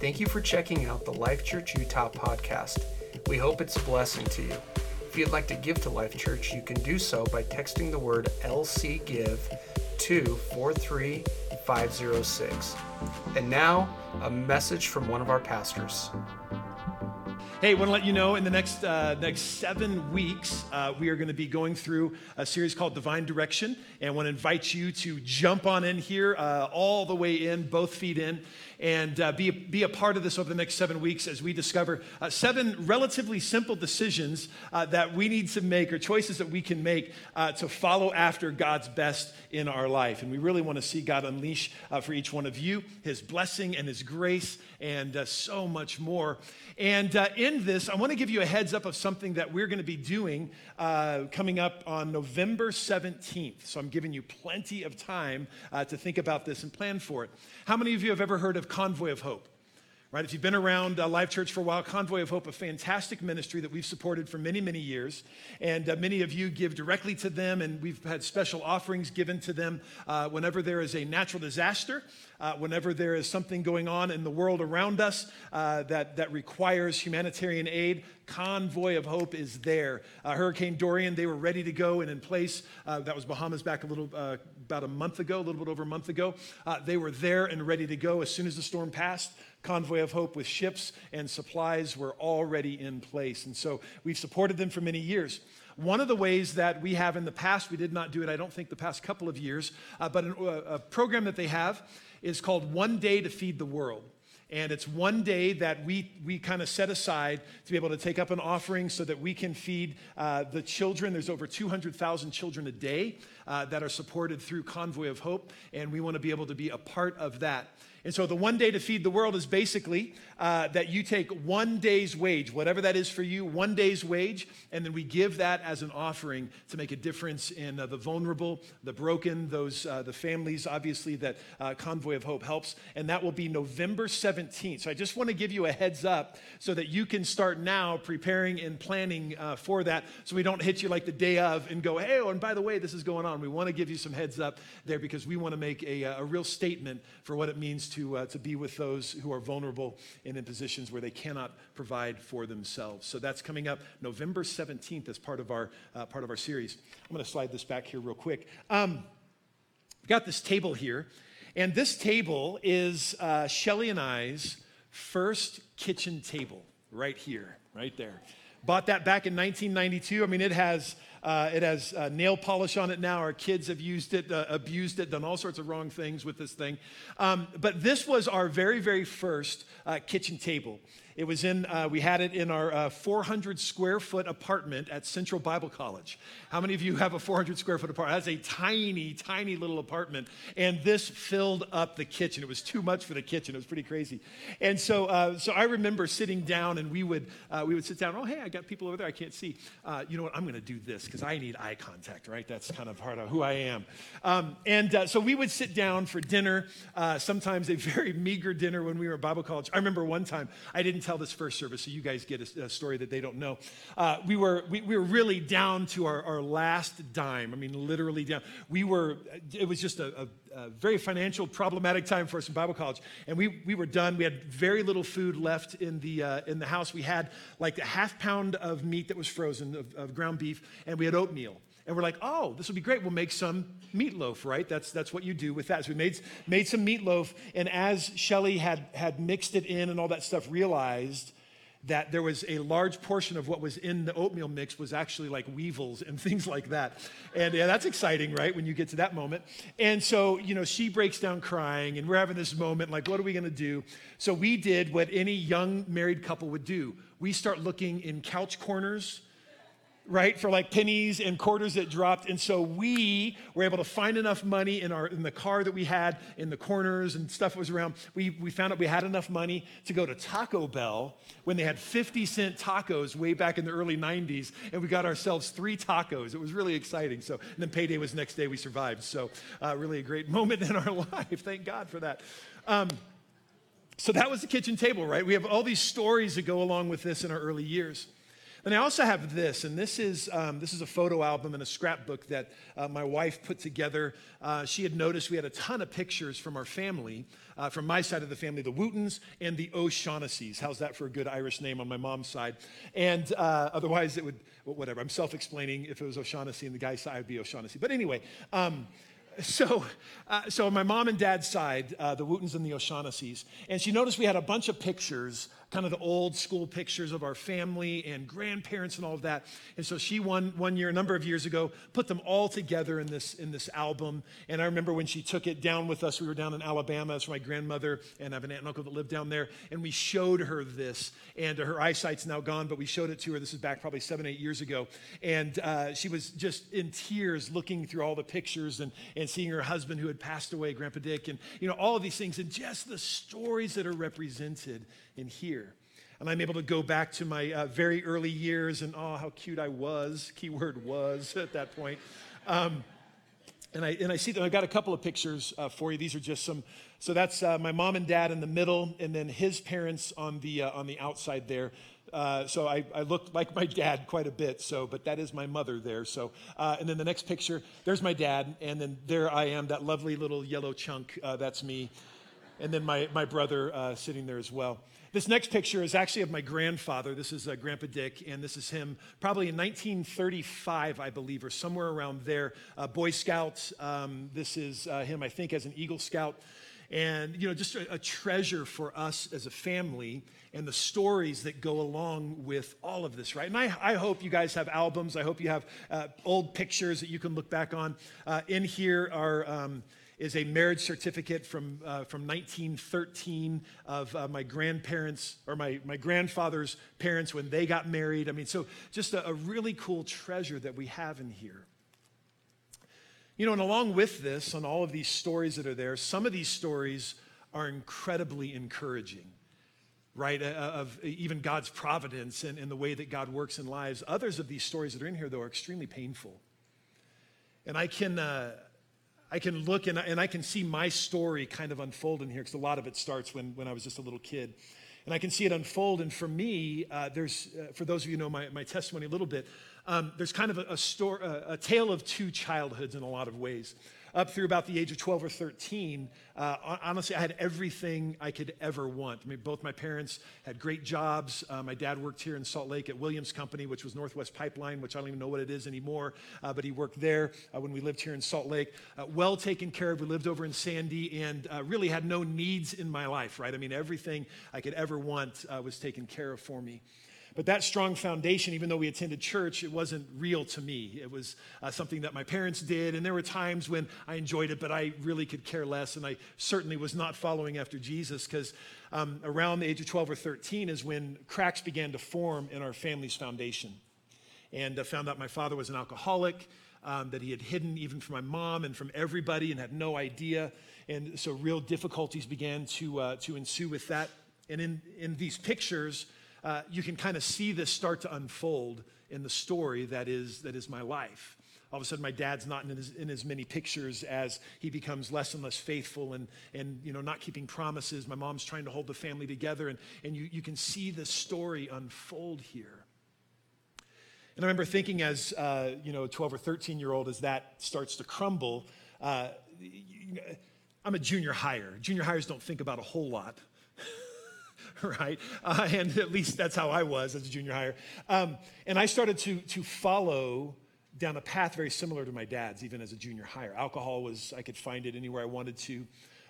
Thank you for checking out the Life Church Utah podcast. We hope it's a blessing to you. If you'd like to give to Life Church, you can do so by texting the word LCGIVE to 43506. And now, a message from one of our pastors. Hey, I want to let you know in the next 7 weeks, we are going to be going through a series called Divine Direction, and I want to invite you to jump on in here, all the way in, both feet in, and be a part of this over the next 7 weeks as we discover 7 relatively simple decisions that we need to make, or choices that we can make to follow after God's best in our life. And we really want to see God unleash for each one of you his blessing and his grace and so much more. And in this, I want to give you a heads up of something that we're going to be doing coming up on November 17th. So I'm giving you plenty of time to think about this and plan for it. How many of you have ever heard of Convoy of Hope? Right, if you've been around Life Church for a while, Convoy of Hope, a fantastic ministry that we've supported for many, many years. And many of you give directly to them, and we've had special offerings given to them whenever there is a natural disaster, whenever there is something going on in the world around us that requires humanitarian aid. Convoy of Hope is there. Hurricane Dorian, they were ready to go and in place. That was Bahamas back a little bit over a month ago. They were there and ready to go as soon as the storm passed. Convoy of Hope with ships and supplies were already in place. And so we've supported them for many years. One of the ways that we have in the past, we did not do it, I don't think, the past couple of years, but a program that they have is called One Day to Feed the World. And it's one day that we kind of set aside to be able to take up an offering so that we can feed the children. There's over 200,000 children a day that are supported through Convoy of Hope, and we want to be able to be a part of that. And so the One Day to Feed the World is basically that you take one day's wage, whatever that is for you, one day's wage, and then we give that as an offering to make a difference in the vulnerable, the broken, those the families, obviously, that Convoy of Hope helps. And that will be November 17th. So I just want to give you a heads up so that you can start now preparing and planning for that, so we don't hit you like the day of and go, hey, oh, and by the way, this is going on. We want to give you some heads up there because we want to make a real statement for what it means to be with those who are vulnerable and in positions where they cannot provide for themselves. So that's coming up November 17th as part of our series. I'm going to slide this back here real quick. We've got this table here, and this table is Shelley and I's first kitchen table right here, right there. Bought that back in 1992. I mean, it has nail polish on it now. Our kids have used it, abused it, done all sorts of wrong things with this thing. But this was our very, very first kitchen table. It was in, we had it in our 400 square foot apartment at Central Bible College. How many of you have a 400 square foot apartment? That's a tiny, tiny little apartment. And this filled up the kitchen. It was too much for the kitchen. It was pretty crazy. And so so I remember sitting down, and we would sit down. Oh, hey, I got people over there I can't see. You know what? I'm going to do this because I need eye contact, right? That's kind of part of who I am. So we would sit down for dinner, sometimes a very meager dinner when we were at Bible College. I remember one time, I didn't tell this first service, so you guys get a story that they don't know. We were really down to our last dime. I mean, literally down. It was just a very financial, problematic time for us in Bible college, and we were done. We had very little food left in the house. We had like a half pound of meat that was frozen of ground beef, and we had oatmeal. And we're like, oh, this will be great. We'll make some meatloaf, right? That's what you do with that. So we made some meatloaf, and as Shelley had mixed it in and all that stuff, realized that there was a large portion of what was in the oatmeal mix was actually like weevils and things like that. And yeah, that's exciting, right, when you get to that moment. And so, you know, she breaks down crying, and we're having this moment, like, what are we going to do? So we did what any young married couple would do. We start looking in couch corners, right, for like pennies and quarters that dropped. And so we were able to find enough money in the car that we had, in the corners and stuff that was around. We found out we had enough money to go to Taco Bell when they had 50-cent tacos way back in the early 90s, and we got ourselves 3 tacos. It was really exciting. So, and then payday was the next day. We survived. So really a great moment in our life. Thank God for that. So that was the kitchen table, right? We have all these stories that go along with this in our early years. And I also have this, and this is a photo album and a scrapbook that my wife put together. She had noticed we had a ton of pictures from our family, from my side of the family, the Wootons and the O'Shaughnessys. How's that for a good Irish name on my mom's side? And otherwise it would, well, whatever, I'm self-explaining. If it was O'Shaughnessy and the guy's side, it would be O'Shaughnessy. But anyway, So on my mom and dad's side, the Wootons and the O'Shaughnessys, and she noticed we had a bunch of pictures, kind of the old school pictures of our family and grandparents and all of that. And so she a number of years ago, put them all together in this album. And I remember when she took it down with us, we were down in Alabama. It's my grandmother, and I have an aunt and uncle that lived down there. And we showed her this, and her eyesight's now gone, but we showed it to her. This is back probably 7-8 years ago. And she was just in tears looking through all the pictures and seeing her husband who had passed away, Grandpa Dick, and all of these things, and just the stories that are represented in here. And I'm able to go back to my very early years and, oh, how cute I was, keyword was at that point. And I see that I've got a couple of pictures for you. These are just some. So that's my mom and dad in the middle, and then his parents on the outside there. So I looked like my dad quite a bit, but that is my mother there. And then the next picture, there's my dad. And then there I am, that lovely little yellow chunk, that's me. And then my brother sitting there as well. This next picture is actually of my grandfather. This is Grandpa Dick, and this is him probably in 1935, I believe, or somewhere around there. Boy Scout, this is him, I think, as an Eagle Scout. And, just a treasure for us as a family and the stories that go along with all of this, right? And I hope you guys have albums. I hope you have old pictures that you can look back on. In here is a marriage certificate from 1913 of my grandparents, or my grandfather's parents when they got married. I mean, so just a really cool treasure that we have in here. And along with this, on all of these stories that are there, some of these stories are incredibly encouraging, right? Of even God's providence and the way that God works in lives. Others of these stories that are in here, though, are extremely painful. And I can look and I can see my story kind of unfold in here, because a lot of it starts when I was just a little kid. And I can see it unfold. And for me, for those of you who know my testimony a little bit, there's kind of a tale of two childhoods in a lot of ways. Up through about the age of 12 or 13, honestly, I had everything I could ever want. I mean, both my parents had great jobs. My dad worked here in Salt Lake at Williams Company, which was Northwest Pipeline, which I don't even know what it is anymore, but he worked there when we lived here in Salt Lake. Well taken care of. We lived over in Sandy, and really had no needs in my life, right? I mean, everything I could ever want was taken care of for me. But that strong foundation, even though we attended church, it wasn't real to me. It was something that my parents did, and there were times when I enjoyed it, but I really could care less, and I certainly was not following after Jesus, because around the age of 12 or 13 is when cracks began to form in our family's foundation. And I found out my father was an alcoholic, that he had hidden even from my mom and from everybody and had no idea, and so real difficulties began to ensue with that. And in these pictures, you can kind of see this start to unfold in the story that is my life. All of a sudden, my dad's not in as many pictures as he becomes less and less faithful and not keeping promises. My mom's trying to hold the family together, and you can see this story unfold here. And I remember thinking as a 12 or 13-year-old, as that starts to crumble, I'm a junior hire. Junior hires don't think about a whole lot. Right? And at least that's how I was as a junior hire. And I started to follow down a path very similar to my dad's, even as a junior hire. Alcohol I could find it anywhere I wanted to.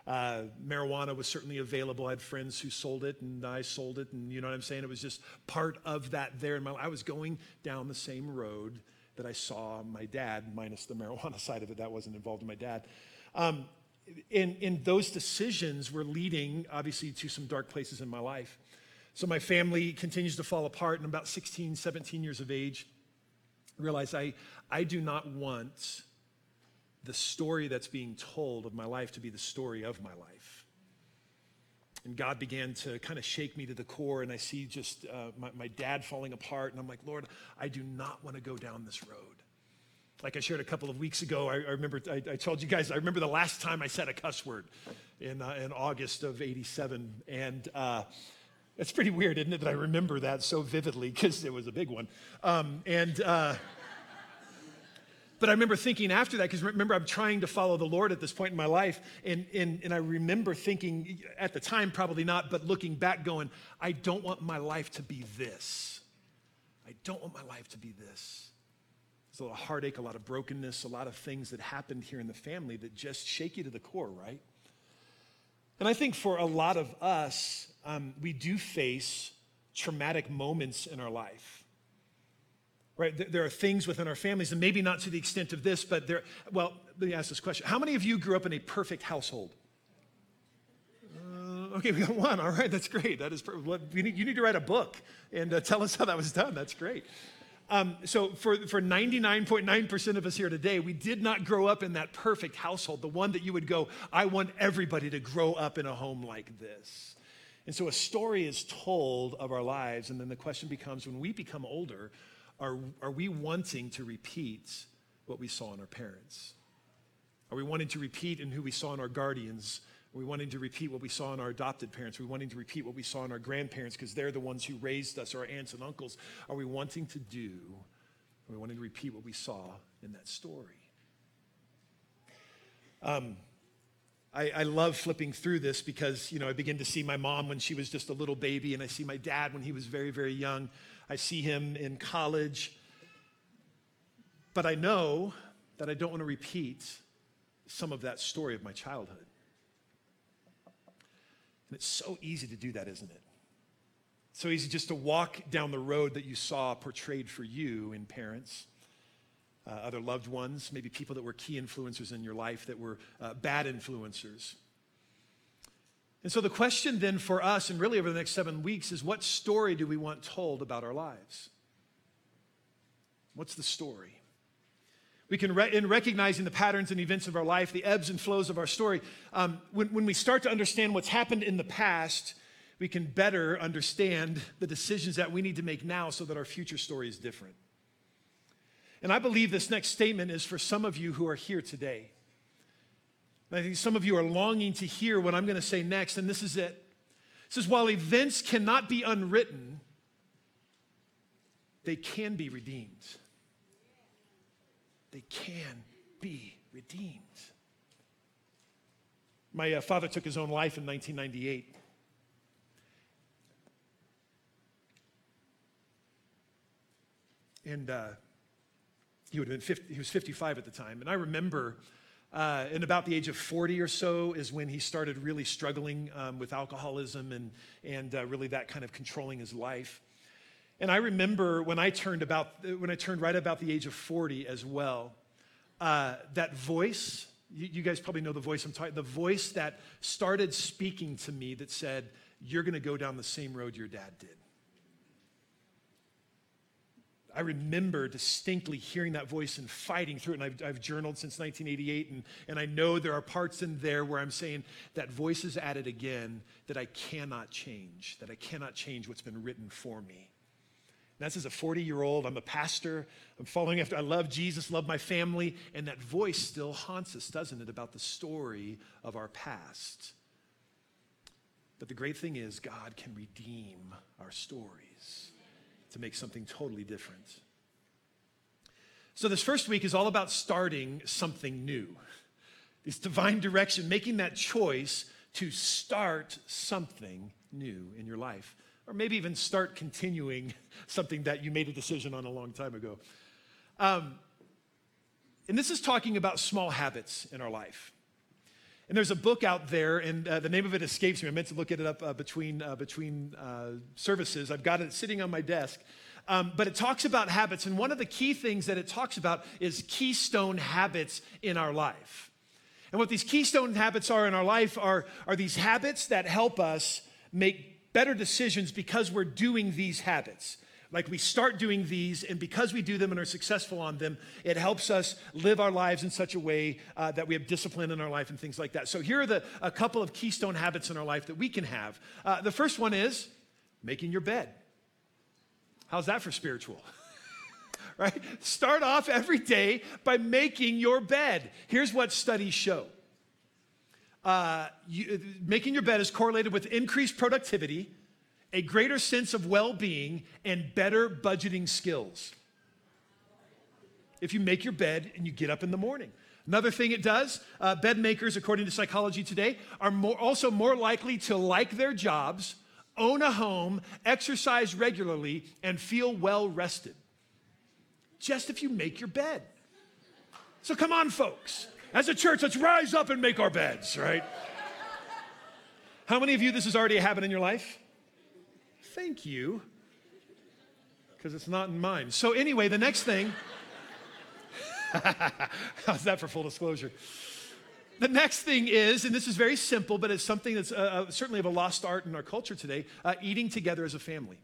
Marijuana was certainly available. I had friends who sold it, and I sold it, and you know what I'm saying? It was just part of that there. I was going down the same road that I saw my dad, minus the marijuana side of it. That wasn't involved in my dad. And those decisions were leading, obviously, to some dark places in my life. So my family continues to fall apart, and I'm about 16, 17 years of age. I realize I do not want the story that's being told of my life to be the story of my life. And God began to kind of shake me to the core, and I see just my dad falling apart, and I'm like, Lord, I do not want to go down this road. Like I shared a couple of weeks ago, I remember I told you guys, I remember the last time I said a cuss word in August of 87. And It's pretty weird, isn't it, that I remember that so vividly because it was a big one. But I remember thinking after that, because remember, I'm trying to follow the Lord at this point in my life. And I remember thinking at the time, probably not, but looking back going, I don't want my life to be this. I don't want my life to be this. There's a lot of heartache, a lot of brokenness, a lot of things that happened here in the family that just shake you to the core, right? And I think for a lot of us, we do face traumatic moments in our life. Right, there are things within our families, and maybe not to the extent of this, but there, well, let me ask this question. How many of you grew up in a perfect household? Okay, we got one, all right, that's great. That is perfect. You need to write a book and tell us how that was done, that's great. So for 99.9% of us here today, we did not grow up in that perfect household, the one that you would go, I want everybody to grow up in a home like this. And so a story is told of our lives, and then the question becomes, when we become older, Are we wanting to repeat what we saw in our parents? Are we wanting to repeat in who we saw in our guardians? Are we wanting to repeat what we saw in our adopted parents? Are we wanting to repeat what we saw in our grandparents because they're the ones who raised us, or our aunts and uncles? Are we wanting to repeat what we saw in that story? I love flipping through this because, I begin to see my mom when she was just a little baby, and I see my dad when he was very, very young. I see him in college, but I know that I don't want to repeat some of that story of my childhood. And it's so easy to do that, isn't it? It's so easy just to walk down the road that you saw portrayed for you in parents, other loved ones, maybe people that were key influencers in your life that were bad influencers. And so the question then for us, and really over the next 7 weeks, is what story do we want told about our lives? What's the story? We can, in recognizing the patterns and events of our life, the ebbs and flows of our story, when we start to understand what's happened in the past, we can better understand the decisions that we need to make now so that our future story is different. And I believe this next statement is for some of you who are here today. I think some of you are longing to hear what I'm going to say next, and this is it. It says, while events cannot be unwritten, they can be redeemed. They can be redeemed. My father took his own life in 1998. And he would have been he was 55 at the time, and I remember... and about the age of 40 or so is when he started really struggling with alcoholism and really that kind of controlling his life. And I remember when I turned right about the age of 40 as well, that voice, you guys probably know the voice I'm talking, the voice that started speaking to me that said, you're going to go down the same road your dad did. I remember distinctly hearing that voice and fighting through it, and I've journaled since 1988, and I know there are parts in there where I'm saying that voice is at it again, that I cannot change what's been written for me. And that's as a 40-year-old, I'm a pastor, I'm following after, I love Jesus, love my family, and that voice still haunts us, doesn't it, about the story of our past. But the great thing is God can redeem our stories to make something totally different. So this first week is all about starting something new. It's Divine Direction, making that choice to start something new in your life, or maybe even start continuing something that you made a decision on a long time ago. And this is talking about small habits in our life. And there's a book out there, and the name of it escapes me. I meant to look it up between services. I've got it sitting on my desk. But it talks about habits, and one of the key things that it talks about is keystone habits in our life. And what these keystone habits are in our life are these habits that help us make better decisions because we're doing these habits. Like we start doing these, and because we do them and are successful on them, it helps us live our lives in such a way that we have discipline in our life and things like that. So here are a couple of keystone habits in our life that we can have. The first one is making your bed. How's that for spiritual? Right? Start off every day by making your bed. Here's what studies show. Making your bed is correlated with increased productivity, a greater sense of well-being, and better budgeting skills. If you make your bed and you get up in the morning. Another thing it does, bed makers, according to Psychology Today, are also more likely to like their jobs, own a home, exercise regularly, and feel well rested. Just if you make your bed. So come on, folks. As a church, let's rise up and make our beds, right? How many of you this is already a habit in your life? Thank you, because it's not in mine. So anyway, the next thing, how's that for full disclosure? The next thing is, and this is very simple, but it's something that's certainly of a lost art in our culture today, eating together as a family.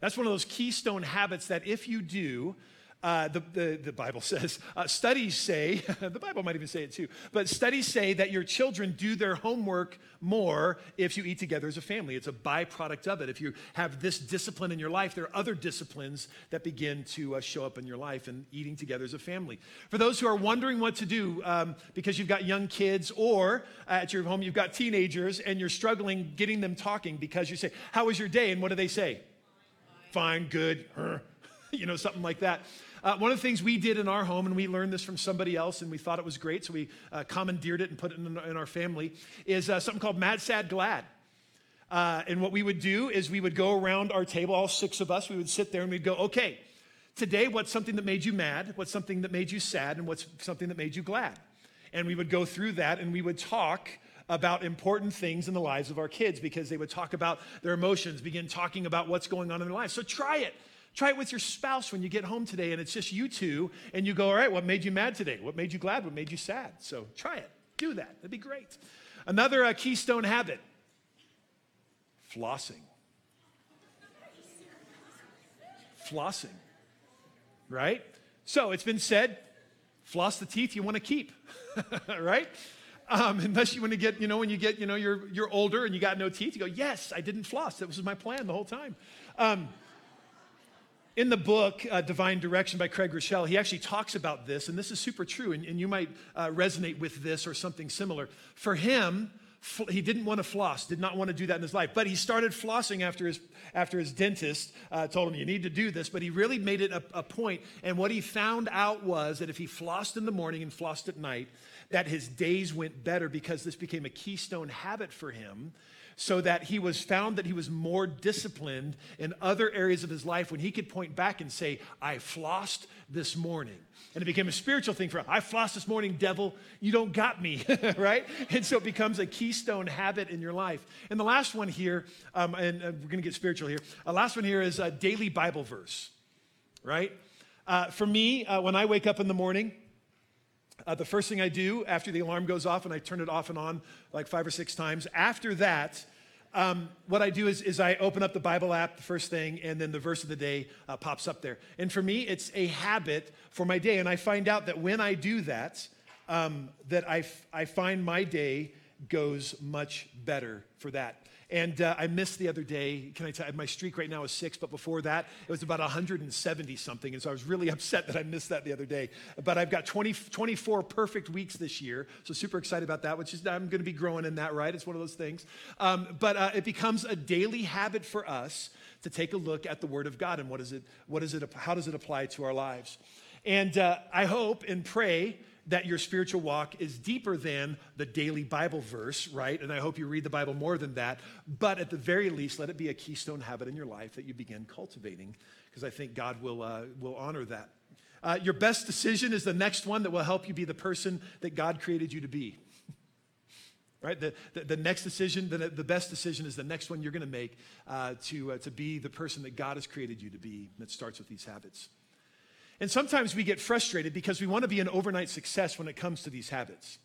That's one of those keystone habits that if you do, the Bible says, studies say, the Bible might even say it too, but studies say that your children do their homework more if you eat together as a family. It's a byproduct of it. If you have this discipline in your life, there are other disciplines that begin to show up in your life, and eating together as a family. For those who are wondering what to do because you've got young kids, or at your home you've got teenagers and you're struggling getting them talking because you say, how was your day? And what do they say? Fine, good, you know, something like that. One of the things we did in our home, and we learned this from somebody else, and we thought it was great, so we commandeered it and put it in our family, is something called Mad, Sad, Glad. And what we would do is we would go around our table, all six of us, we would sit there and we'd go, okay, today what's something that made you mad, what's something that made you sad, and what's something that made you glad? And we would go through that and we would talk about important things in the lives of our kids, because they would talk about their emotions, begin talking about what's going on in their lives. So try it. Try it with your spouse when you get home today and it's just you two, and you go, all right, what made you mad today? What made you glad? What made you sad? So try it. Do that. That'd be great. Another keystone habit, flossing. Flossing, right? So it's been said, floss the teeth you want to keep, right? Unless you want to get, you know, when you get, you know, you're older and you got no teeth, you go, yes, I didn't floss. That was my plan the whole time. In the book, Divine Direction by Craig Rochelle, he actually talks about this, and this is super true, and you might resonate with this or something similar. For him, he didn't want to floss, did not want to do that in his life, but he started flossing after his dentist told him, you need to do this, but he really made it a point, and what he found out was that if he flossed in the morning and flossed at night, that his days went better, because this became a keystone habit for him. So that he was found that he was more disciplined in other areas of his life when he could point back and say, I flossed this morning. And it became a spiritual thing for him. I flossed this morning, devil. You don't got me, right? And so it becomes a keystone habit in your life. And the last one here, and we're going to get spiritual here. Last one here is a daily Bible verse, right? For me, when I wake up in the morning, the first thing I do after the alarm goes off, and I turn it off and on like 5 or 6 times, after that, what I do is I open up the Bible app, the first thing, and then the verse of the day pops up there. And for me, it's a habit for my day. And I find out that when I do that, that I find my day goes much better for that. And I missed the other day, can I tell you, my streak right now is 6, but before that, it was about 170 something, and so I was really upset that I missed that the other day. But I've got 24 perfect weeks this year, so super excited about that, which is, I'm gonna be growing in that, right? It's one of those things. It becomes a daily habit for us to take a look at the Word of God and how does it apply to our lives? And I hope and pray that your spiritual walk is deeper than the daily Bible verse, right? And I hope you read the Bible more than that. But at the very least, let it be a keystone habit in your life that you begin cultivating, because I think God will honor that. Your best decision is the next one that will help you be the person that God created you to be. Right? The next decision, the best decision is the next one you're going to make to be the person that God has created you to be. That starts with these habits. And sometimes we get frustrated because we want to be an overnight success when it comes to these habits,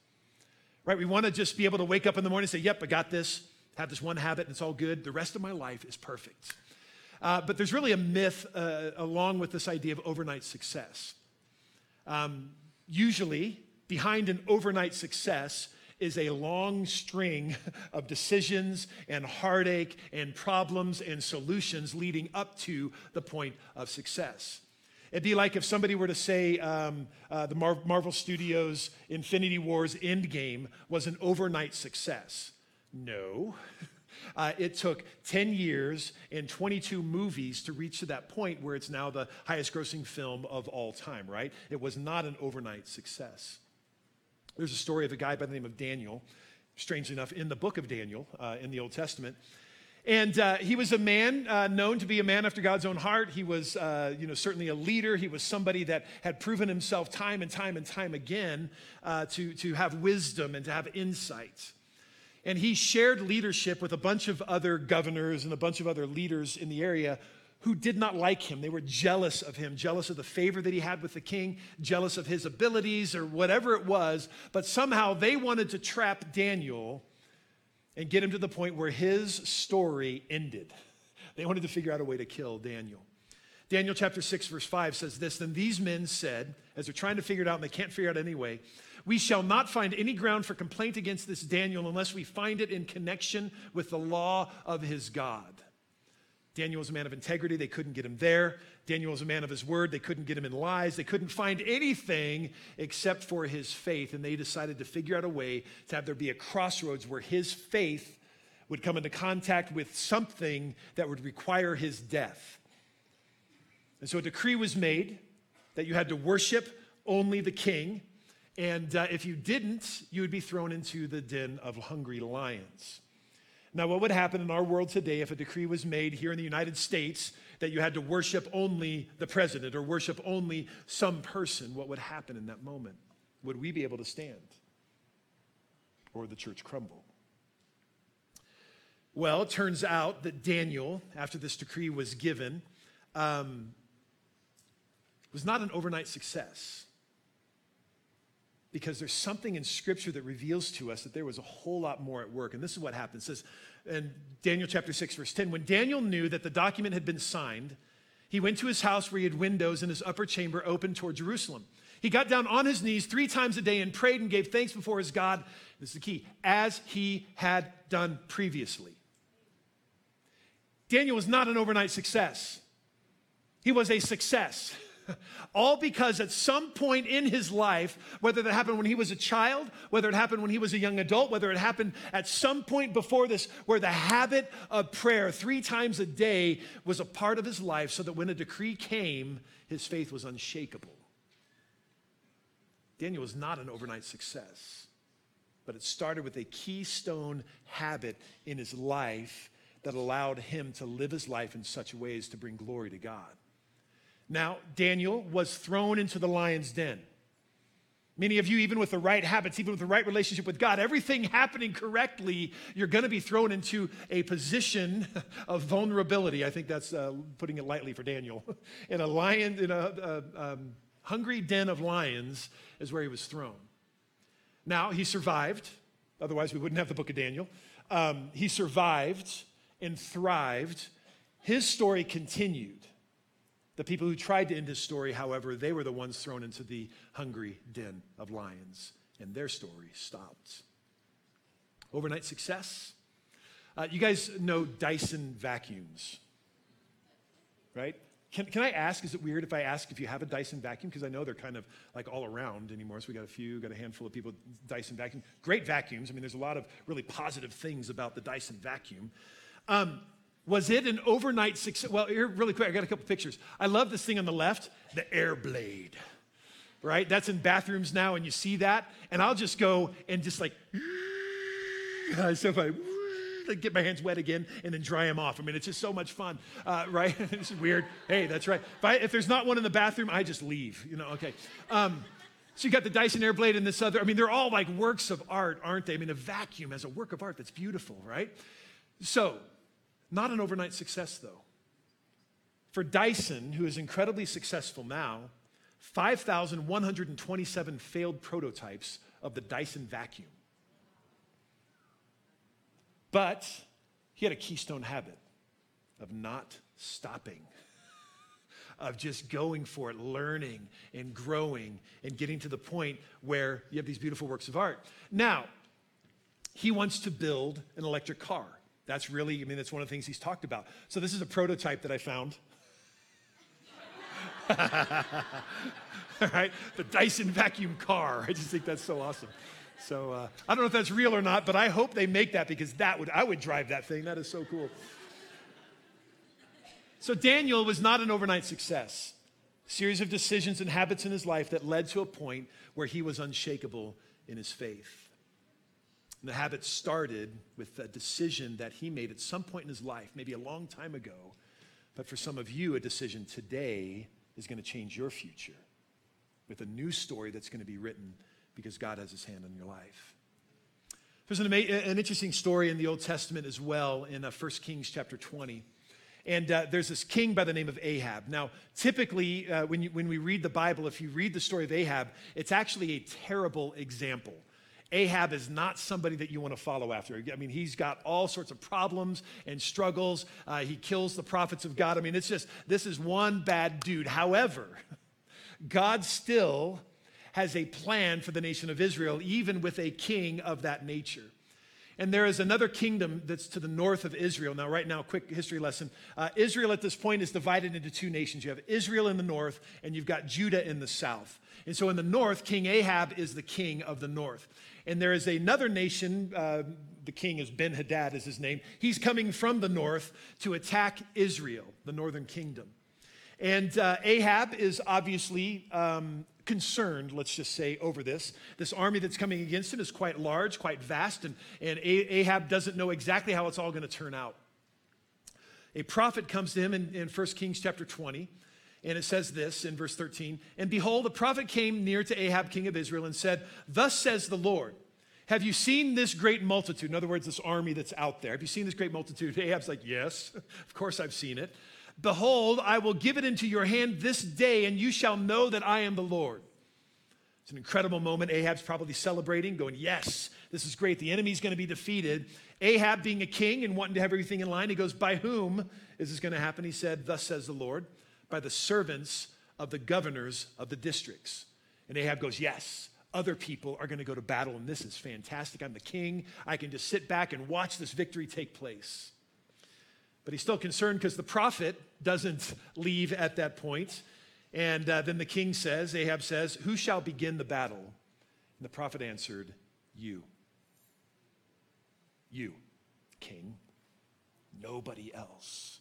right? We want to just be able to wake up in the morning and say, yep, I got this, have this one habit and it's all good. The rest of my life is perfect. But there's really a myth along with this idea of overnight success. Usually behind an overnight success is a long string of decisions and heartache and problems and solutions leading up to the point of success. It'd be like if somebody were to say the Marvel Studios Infinity Wars Endgame was an overnight success. No, It took 10 years and 22 movies to reach to that point where it's now the highest grossing film of all time, right? It was not an overnight success. There's a story of a guy by the name of Daniel, strangely enough, in the book of Daniel in the Old Testament. And he was a man known to be a man after God's own heart. He was certainly a leader. He was somebody that had proven himself time and time and time again to have wisdom and to have insight. And he shared leadership with a bunch of other governors and a bunch of other leaders in the area who did not like him. They were jealous of him, jealous of the favor that he had with the king, jealous of his abilities or whatever it was. But somehow they wanted to trap Daniel and get him to the point where his story ended. They wanted to figure out a way to kill Daniel. Daniel chapter 6, verse 5 says this, "Then these men said," as they're trying to figure it out and they can't figure it out anyway, "We shall not find any ground for complaint against this Daniel unless we find it in connection with the law of his God." Daniel was a man of integrity. They couldn't get him there. Daniel was a man of his word. They couldn't get him in lies. They couldn't find anything except for his faith. And they decided to figure out a way to have there be a crossroads where his faith would come into contact with something that would require his death. And so a decree was made that you had to worship only the king. And if you didn't, you would be thrown into the den of hungry lions. Now, what would happen in our world today if a decree was made here in the United States that you had to worship only the president or worship only some person? What would happen in that moment? Would we be able to stand? Or would the church crumble? Well, it turns out that Daniel, after this decree was given, was not an overnight success. Because there's something in Scripture that reveals to us that there was a whole lot more at work. And this is what happened. It says in Daniel chapter 6, verse 10, "When Daniel knew that the document had been signed, he went to his house where he had windows in his upper chamber open toward Jerusalem. He got down on his knees 3 times a day and prayed and gave thanks before his God," this is the key, "as he had done previously." Daniel was not an overnight success. He was a success. All because at some point in his life, whether that happened when he was a child, whether it happened when he was a young adult, whether it happened at some point before this, where the habit of prayer 3 times a day was a part of his life so that when a decree came, his faith was unshakable. Daniel was not an overnight success, but it started with a keystone habit in his life that allowed him to live his life in such ways to bring glory to God. Now, Daniel was thrown into the lion's den. Many of you, even with the right habits, even with the right relationship with God, everything happening correctly, you're going to be thrown into a position of vulnerability. I think that's putting it lightly for Daniel. In a hungry den of lions is where he was thrown. Now, he survived. Otherwise, we wouldn't have the book of Daniel. He survived and thrived. His story continued. The people who tried to end his story, however, they were the ones thrown into the hungry den of lions, and their story stopped. Overnight success. You guys know Dyson vacuums, right? Can I ask, is it weird if I ask if you have a Dyson vacuum? Because I know they're kind of like all around anymore, so we got a handful of people with Dyson vacuums. Great vacuums. I mean, there's a lot of really positive things about the Dyson vacuum. Was it an overnight success? Well, here, really quick, I got a couple pictures. I love this thing on the left, the air blade, right? That's in bathrooms now, and you see that. And I'll just go and just like, so if I get my hands wet again and then dry them off. I mean, it's just so much fun, right? This is weird. Hey, that's right. If there's not one in the bathroom, I just leave, okay. So you got the Dyson air blade and this other. I mean, they're all like works of art, aren't they? I mean, a vacuum as a work of art that's beautiful, right? So, not an overnight success, though. For Dyson, who is incredibly successful now, 5,127 failed prototypes of the Dyson vacuum. But he had a keystone habit of not stopping, of just going for it, learning and growing and getting to the point where you have these beautiful works of art. Now, he wants to build an electric car. That's really, that's one of the things he's talked about. So this is a prototype that I found. All right, the Dyson vacuum car. I just think that's so awesome. So I don't know if that's real or not, but I hope they make that, because I would drive that thing. That is so cool. So Daniel was not an overnight success. A series of decisions and habits in his life that led to a point where he was unshakable in his faith. And the habit started with a decision that he made at some point in his life, maybe a long time ago. But for some of you, a decision today is going to change your future with a new story that's going to be written, because God has his hand on your life. There's an interesting story in the Old Testament as well, in 1 Kings chapter 20. And there's this king by the name of Ahab. Now, typically, when we read the Bible, if you read the story of Ahab, it's actually a terrible example. Ahab is not somebody that you want to follow after. I mean, he's got all sorts of problems and struggles. He kills the prophets of God. I mean, this is one bad dude. However, God still has a plan for the nation of Israel, even with a king of that nature. And there is another kingdom that's to the north of Israel. Now, right now, quick history lesson. Israel at this point is divided into two nations. You have Israel in the north, and you've got Judah in the south. And so in the north, King Ahab is the king of the north. And there is another nation, the king is Ben-Hadad is his name. He's coming from the north to attack Israel, the northern kingdom. And Ahab is obviously concerned, let's just say, over this. This army that's coming against him is quite large, quite vast, and Ahab doesn't know exactly how it's all going to turn out. A prophet comes to him in 1 Kings chapter 20, and it says this in verse 13, "And behold, a prophet came near to Ahab, king of Israel, and said, 'Thus says the Lord, have you seen this great multitude?'" In other words, this army that's out there. "Have you seen this great multitude?" Ahab's like, "Yes, of course I've seen it. 'Behold, I will give it into your hand this day, and you shall know that I am the Lord.'" It's an incredible moment. Ahab's probably celebrating, going, "Yes, this is great. The enemy's going to be defeated." Ahab, being a king and wanting to have everything in line, he goes, "By whom is this going to happen?" He said, "Thus says the Lord, by the servants of the governors of the districts." And Ahab goes, "Yes, other people are going to go to battle, and this is fantastic. I'm the king. I can just sit back and watch this victory take place." But he's still concerned because the prophet doesn't leave at that point. And then the king says, Ahab says, "Who shall begin the battle?" And the prophet answered, "You. You, king. Nobody else.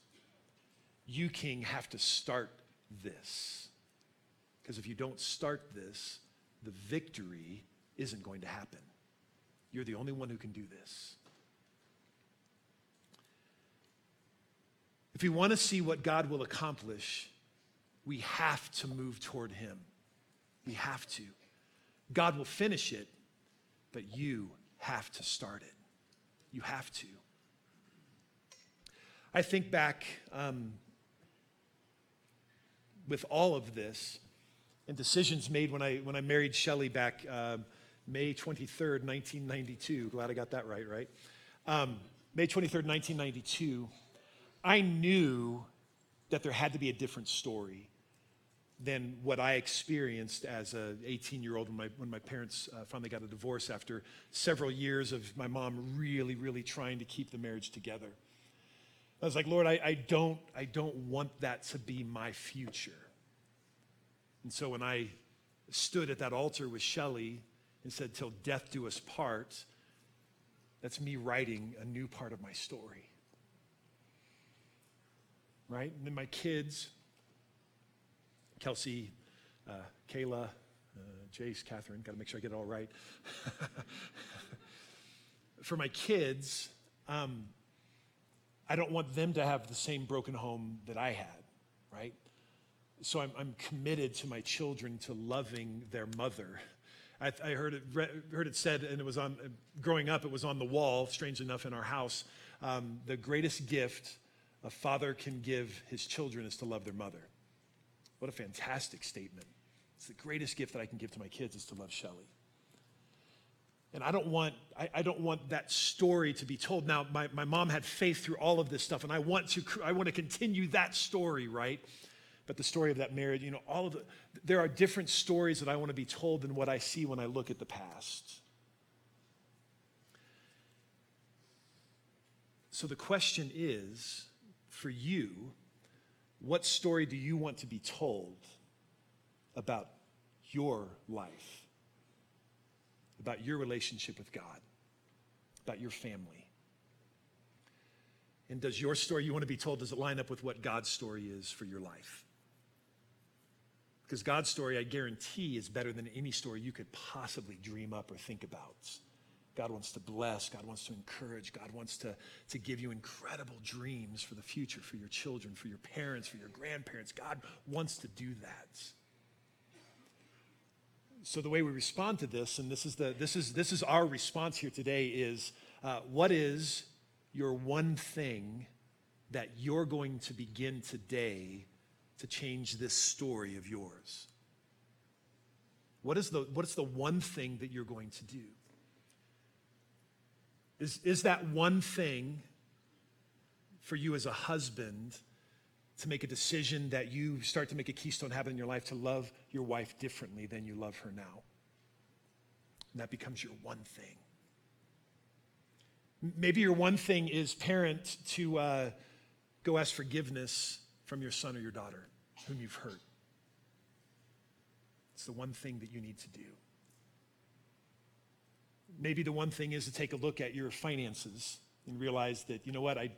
You, king, have to start this. Because if you don't start this, the victory isn't going to happen. You're the only one who can do this." If we want to see what God will accomplish, we have to move toward him. We have to. God will finish it, but you have to start it. You have to. I think back with all of this and decisions made when I married Shelley back May 23rd, 1992. Glad I got that right? May 23rd, 1992. I knew that there had to be a different story than what I experienced as an 18-year-old when my parents finally got a divorce after several years of my mom really, really trying to keep the marriage together. I was like, "Lord, I don't want that to be my future." And so when I stood at that altar with Shelley and said, "Till death do us part," that's me writing a new part of my story. Right? And then my kids, Kelsey, Kayla, Jace, Catherine, got to make sure I get it all right. For my kids, I don't want them to have the same broken home that I had, right? So I'm committed to my children to loving their mother. I heard it said, and it was on, growing up, it was on the wall, strangely enough, in our house, the greatest gift a father can give his children is to love their mother. What a fantastic statement. It's the greatest gift that I can give to my kids is to love Shelley. And I don't want that story to be told. Now, my mom had faith through all of this stuff, and I want to continue that story, right? But the story of that marriage, you know, there are different stories that I want to be told than what I see when I look at the past. So the question is, for you, what story do you want to be told about your life, about your relationship with God, about your family. And does your story you want to be told, does it line up with what God's story is for your life? Because God's story, I guarantee, is better than any story you could possibly dream up or think about. God wants to bless, God wants to encourage, God wants to give you incredible dreams for the future, for your children, for your parents, for your grandparents. God wants to do that. So the way we respond to this, and this is our response here today, is what is your one thing that you're going to begin today to change this story of yours? What is the one thing that you're going to do? Is that one thing for you as a husband to make a decision that you start to make a keystone habit in your life to love your wife differently than you love her now? And that becomes your one thing. Maybe your one thing is, parent, to go ask forgiveness from your son or your daughter whom you've hurt. It's the one thing that you need to do. Maybe the one thing is to take a look at your finances and realize that, you know what, I'm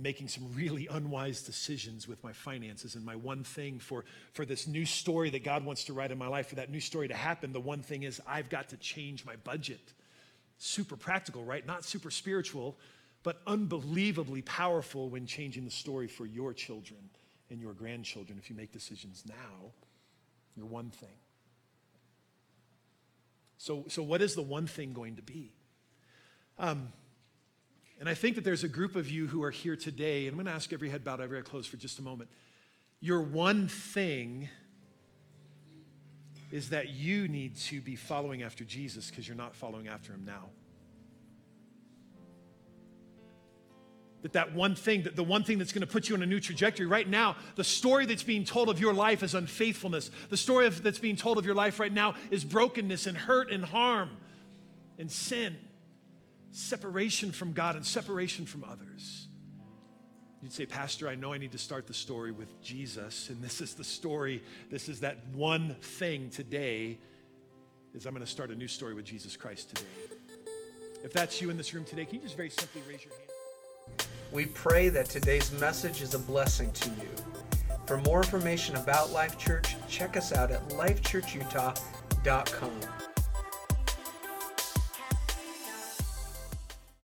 making some really unwise decisions with my finances, and my one thing for this new story that God wants to write in my life, for that new story to happen, the one thing is I've got to change my budget. Super practical, right? Not super spiritual, but unbelievably powerful when changing the story for your children and your grandchildren. If you make decisions now, your one thing. So what is the one thing going to be? And I think that there's a group of you who are here today, and I'm gonna ask every head bowed, every eye closed for just a moment. Your one thing is that you need to be following after Jesus because you're not following after him now. That one thing, that the one thing that's going to put you on a new trajectory right now, the story that's being told of your life is unfaithfulness. The story that's being told of your life right now is brokenness and hurt and harm and sin, separation from God and separation from others. You'd say, Pastor, I know I need to start the story with Jesus, and this is the story, this is that one thing today, is I'm going to start a new story with Jesus Christ today. If that's you in this room today, can you just very simply raise your hand? We pray that today's message is a blessing to you. For more information about Life Church, check us out at lifechurchutah.com.